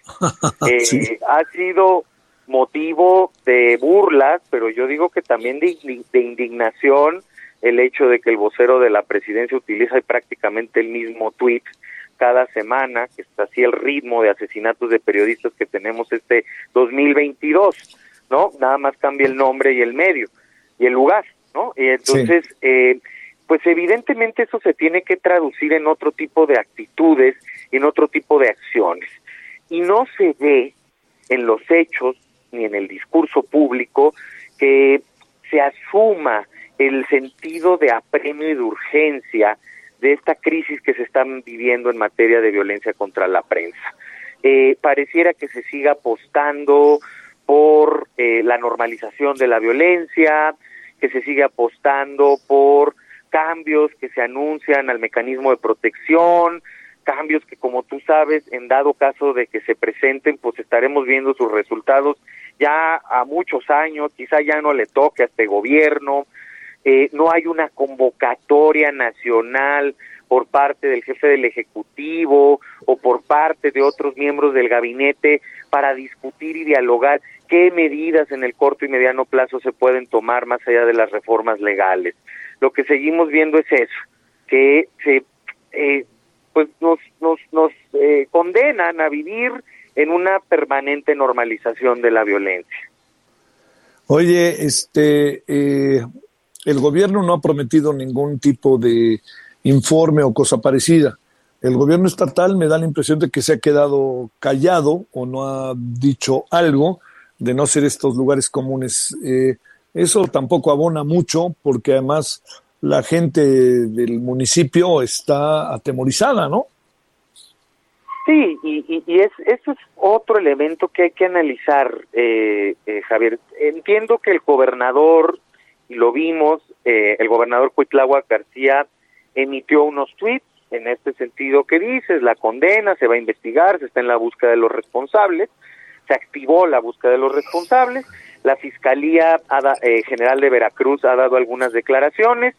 eh, sí. Ha sido motivo de burlas, pero yo digo que también de, de indignación el hecho de que el vocero de la presidencia utiliza prácticamente el mismo tuit cada semana, que está así el ritmo de asesinatos de periodistas que tenemos este dos mil veintidós, ¿no? Nada más cambia el nombre y el medio y el lugar, ¿no? Y entonces, sí. eh, pues evidentemente eso se tiene que traducir en otro tipo de actitudes, en otro tipo de acciones. Y no se ve en los hechos ni en el discurso público que se asuma el sentido de apremio y de urgencia de esta crisis que se están viviendo en materia de violencia contra la prensa. Eh, pareciera que se siga apostando por eh, la normalización de la violencia, que se siga apostando por cambios que se anuncian al mecanismo de protección, cambios que, como tú sabes, en dado caso de que se presenten, pues estaremos viendo sus resultados ya a muchos años, quizá ya no le toque a este gobierno. Eh, no hay una convocatoria nacional por parte del jefe del Ejecutivo o por parte de otros miembros del gabinete para discutir y dialogar qué medidas en el corto y mediano plazo se pueden tomar más allá de las reformas legales. Lo que seguimos viendo es eso, que se eh, pues nos nos nos eh, condenan a vivir en una permanente normalización de la violencia. Oye, este... Eh... El gobierno no ha prometido ningún tipo de informe o cosa parecida. El gobierno estatal me da la impresión de que se ha quedado callado o no ha dicho algo de no ser estos lugares comunes. Eh, eso tampoco abona mucho porque además la gente del municipio está atemorizada, ¿no? Sí, y, y, y es, eso es otro elemento que hay que analizar, eh, eh, Javier. Entiendo que el gobernador... Lo vimos, eh, el gobernador Cuitláhuac García emitió unos tuits en este sentido que dices, la condena, se va a investigar, se está en la búsqueda de los responsables, se activó la búsqueda de los responsables, la Fiscalía ha da, eh, General de Veracruz ha dado algunas declaraciones,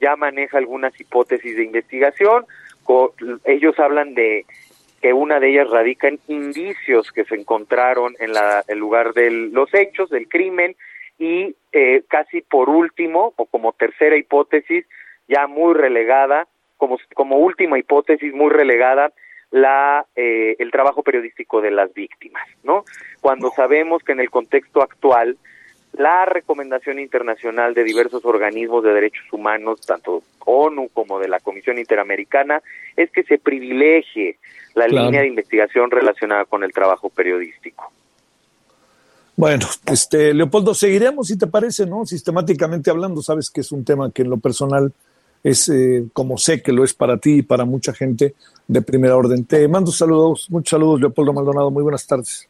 ya maneja algunas hipótesis de investigación, co- ellos hablan de que una de ellas radica en indicios que se encontraron en la, el lugar de los hechos, del crimen, y eh, casi por último, o como tercera hipótesis, ya muy relegada, como, como última hipótesis muy relegada, la eh, el trabajo periodístico de las víctimas, ¿no? Cuando sabemos que en el contexto actual, la recomendación internacional de diversos organismos de derechos humanos, tanto ONU como de la Comisión Interamericana, es que se privilegie la claro. línea de investigación relacionada con el trabajo periodístico. Bueno, este Leopoldo, seguiremos, si te parece, ¿no? Sistemáticamente hablando, sabes que es un tema que en lo personal es, eh, como sé que lo es para ti y para mucha gente, de primera orden. Te mando saludos, muchos saludos, Leopoldo Maldonado, muy buenas tardes.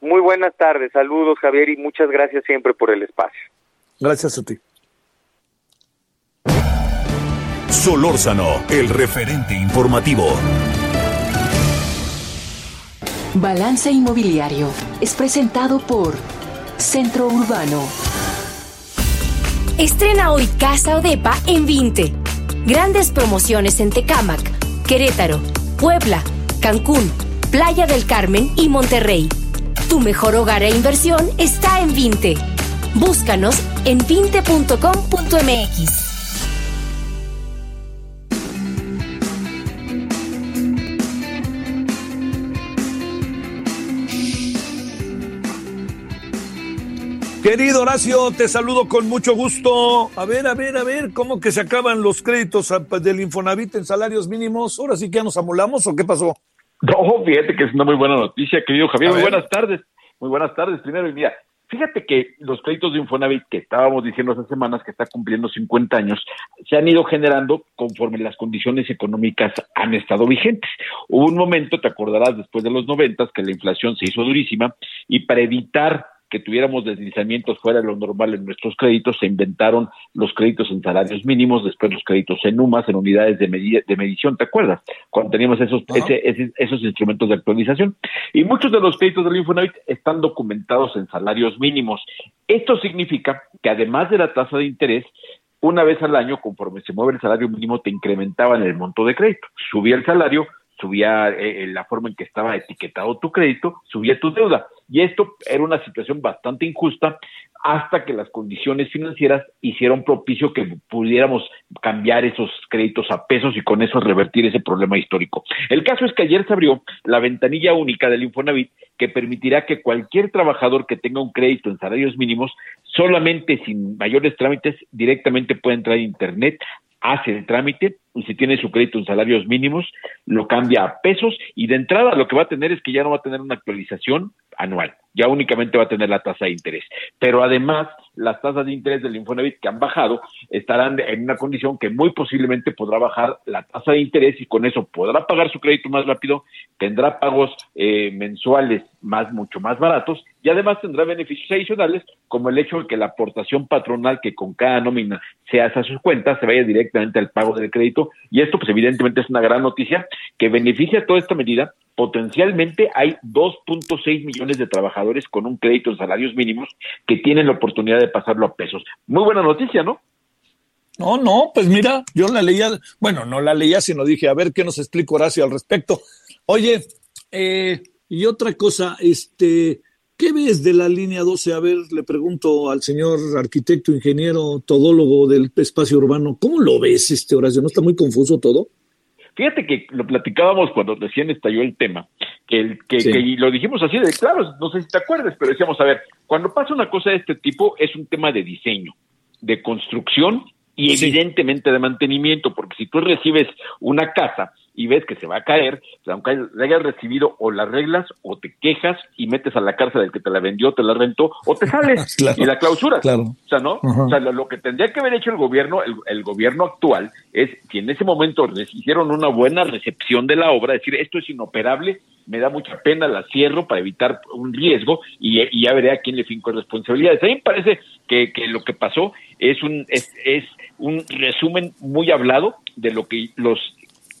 Muy buenas tardes, saludos, Javier, y muchas gracias siempre por el espacio. Gracias a ti. Solórzano, el referente informativo. Balance Inmobiliario es presentado por Centro Urbano. Estrena hoy Casa Odepa en Vinte. Grandes promociones en Tecámac, Querétaro, Puebla, Cancún, Playa del Carmen y Monterrey. Tu mejor hogar e inversión está en Vinte. Búscanos en vinte punto com punto m x. Querido Horacio, te saludo con mucho gusto. A ver, a ver, a ver, ¿cómo que se acaban los créditos del Infonavit en salarios mínimos? ¿Ahora sí que ya nos amolamos o qué pasó? No, fíjate que es una muy buena noticia, querido Javier. A muy ver. buenas tardes. Muy buenas tardes. Primero, y mira, fíjate que los créditos de Infonavit, que estábamos diciendo hace semanas que está cumpliendo cincuenta años, se han ido generando conforme las condiciones económicas han estado vigentes. Hubo un momento, te acordarás, después de los noventas, que la inflación se hizo durísima y para evitar que tuviéramos deslizamientos fuera de lo normal en nuestros créditos, se inventaron los créditos en salarios mínimos, después los créditos en U M A S, en unidades de, medida, de medición, ¿te acuerdas? Cuando teníamos esos, uh-huh. ese, ese, esos instrumentos de actualización. Y muchos de los créditos del Infonavit están documentados en salarios mínimos. Esto significa que además de la tasa de interés, una vez al año, conforme se mueve el salario mínimo, te incrementaban el monto de crédito. Subía el salario, subía eh, la forma en que estaba etiquetado tu crédito, subía tu deuda. Y esto era una situación bastante injusta hasta que las condiciones financieras hicieron propicio que pudiéramos cambiar esos créditos a pesos y con eso revertir ese problema histórico. El caso es que ayer se abrió la ventanilla única del Infonavit que permitirá que cualquier trabajador que tenga un crédito en salarios mínimos, solamente sin mayores trámites, directamente puede entrar a internet, hace el trámite y si tiene su crédito en salarios mínimos, lo cambia a pesos y de entrada lo que va a tener es que ya no va a tener una actualización anual, ya únicamente va a tener la tasa de interés. Pero además, las tasas de interés del Infonavit que han bajado estarán en una condición que muy posiblemente podrá bajar la tasa de interés y con eso podrá pagar su crédito más rápido, tendrá pagos eh, mensuales más mucho más baratos y además tendrá beneficios adicionales como el hecho de que la aportación patronal que con cada nómina se hace a sus cuentas se vaya directamente al pago del crédito y esto pues evidentemente es una gran noticia que beneficia toda esta medida. Potencialmente hay dos punto seis millones de trabajadores con un crédito en salarios mínimos que tienen la oportunidad de pasarlo a pesos. Muy buena noticia, ¿no? No, no, pues mira, yo la leía, bueno, no la leía, sino dije, a ver qué nos explica Horacio al respecto. Oye, eh, y otra cosa, este, ¿qué ves de la línea doce? A ver, le pregunto al señor arquitecto, ingeniero, todólogo del espacio urbano, ¿cómo lo ves, este Horacio? ¿No está muy confuso todo? Fíjate que lo platicábamos cuando recién estalló el tema, que, el, que, sí. que y lo dijimos así de claro, no sé si te acuerdas, pero decíamos, a ver, cuando pasa una cosa de este tipo es un tema de diseño, de construcción y sí. evidentemente de mantenimiento, porque si tú recibes una casa y ves que se va a caer, o sea, aunque la hayas recibido o las reglas o te quejas y metes a la cárcel al que te la vendió, te la rentó o te sales claro, y la clausuras. Claro. O sea, ¿no? Uh-huh. O sea, lo, lo que tendría que haber hecho el gobierno, el, el gobierno actual, es que en ese momento les hicieron una buena recepción de la obra, decir, esto es inoperable, me da mucha pena, la cierro para evitar un riesgo y, y ya veré a quién le finco responsabilidades. A mí me parece que, que lo que pasó es un, es, es un resumen muy hablado de lo que los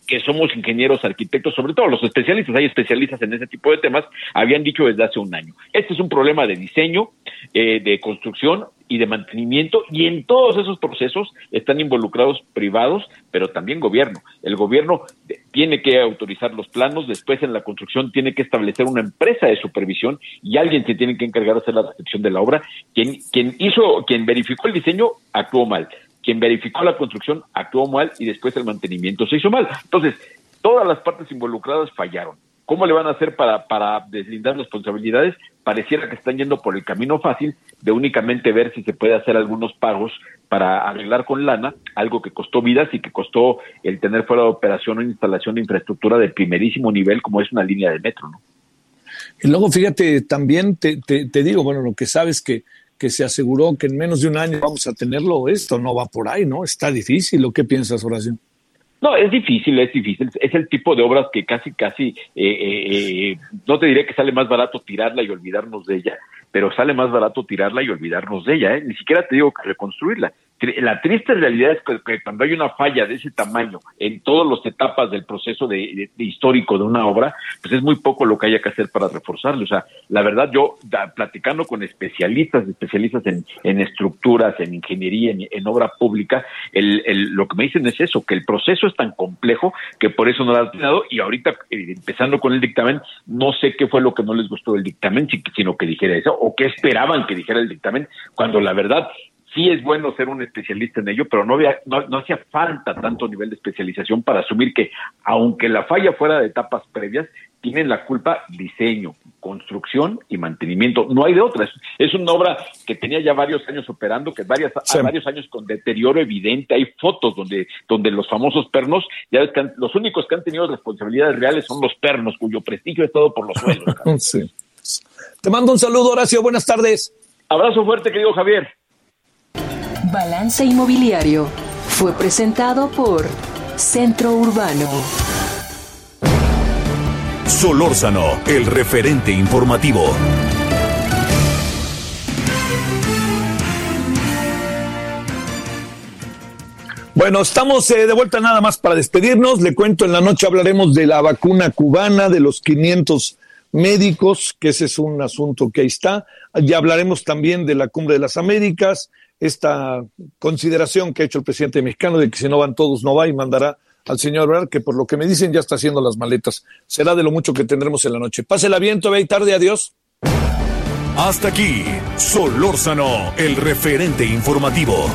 que somos ingenieros, arquitectos, sobre todo los especialistas, hay especialistas en ese tipo de temas, habían dicho desde hace un año. Este es un problema de diseño, eh, de construcción y de mantenimiento, y en todos esos procesos están involucrados privados, pero también gobierno. El gobierno tiene que autorizar los planos, después en la construcción tiene que establecer una empresa de supervisión y alguien se tiene que encargar de hacer la recepción de la obra. Quien, quien hizo, quien verificó el diseño, actuó mal. Quien verificó la construcción actuó mal y después el mantenimiento se hizo mal. Entonces, todas las partes involucradas fallaron. ¿Cómo le van a hacer para, para deslindar responsabilidades? Pareciera que están yendo por el camino fácil de únicamente ver si se puede hacer algunos pagos para arreglar con lana, algo que costó vidas y que costó el tener fuera de operación o instalación de infraestructura de primerísimo nivel como es una línea de metro, ¿no? Y luego, fíjate, también te, te, te digo, bueno, lo que sabes que que se aseguró que en menos de un año vamos a tenerlo, esto no va por ahí, ¿no? Está difícil, ¿o qué piensas, Horacio? No, es difícil, es difícil. Es el tipo de obras que casi, casi, eh, eh, eh, no te diré que sale más barato tirarla y olvidarnos de ella, pero sale más barato tirarla y olvidarnos de ella, ¿eh? Ni siquiera te digo que reconstruirla. La triste realidad es que, que cuando hay una falla de ese tamaño en todas las etapas del proceso de, de, de histórico de una obra, pues es muy poco lo que haya que hacer para reforzarlo. O sea, la verdad, yo da, platicando con especialistas, especialistas en, en estructuras, en ingeniería, en, en obra pública, el, el, lo que me dicen es eso, que el proceso es tan complejo que por eso no lo han terminado, y ahorita, eh, empezando con el dictamen, no sé qué fue lo que no les gustó del dictamen, sino que dijera eso, o qué esperaban que dijera el dictamen, cuando la verdad... Sí es bueno ser un especialista en ello, pero no, había, no, no hacía falta tanto nivel de especialización para asumir que, aunque la falla fuera de etapas previas, tienen la culpa diseño, construcción y mantenimiento. No hay de otra. Es una obra que tenía ya varios años operando, que varias, sí. a varios años con deterioro evidente. Hay fotos donde, donde los famosos pernos, ya ves que han, los únicos que han tenido responsabilidades reales son los pernos, cuyo prestigio ha estado por los suelos. Sí. Te mando un saludo, Horacio. Buenas tardes. Abrazo fuerte, querido Javier. Balance Inmobiliario fue presentado por Centro Urbano. Solórzano, el referente informativo. Bueno, estamos eh, de vuelta nada más para despedirnos. Le cuento, en la noche hablaremos de la vacuna cubana, de los quinientos médicos, que ese es un asunto que ahí está. Ya hablaremos también de la Cumbre de las Américas, esta consideración que ha hecho el presidente mexicano de que si no van todos no va, y mandará al señor Ebrard, que por lo que me dicen ya está haciendo las maletas. Será de lo mucho que tendremos en la noche. Pásela bien, todavía hay tarde, adiós. Hasta aquí, Solórzano, el referente informativo.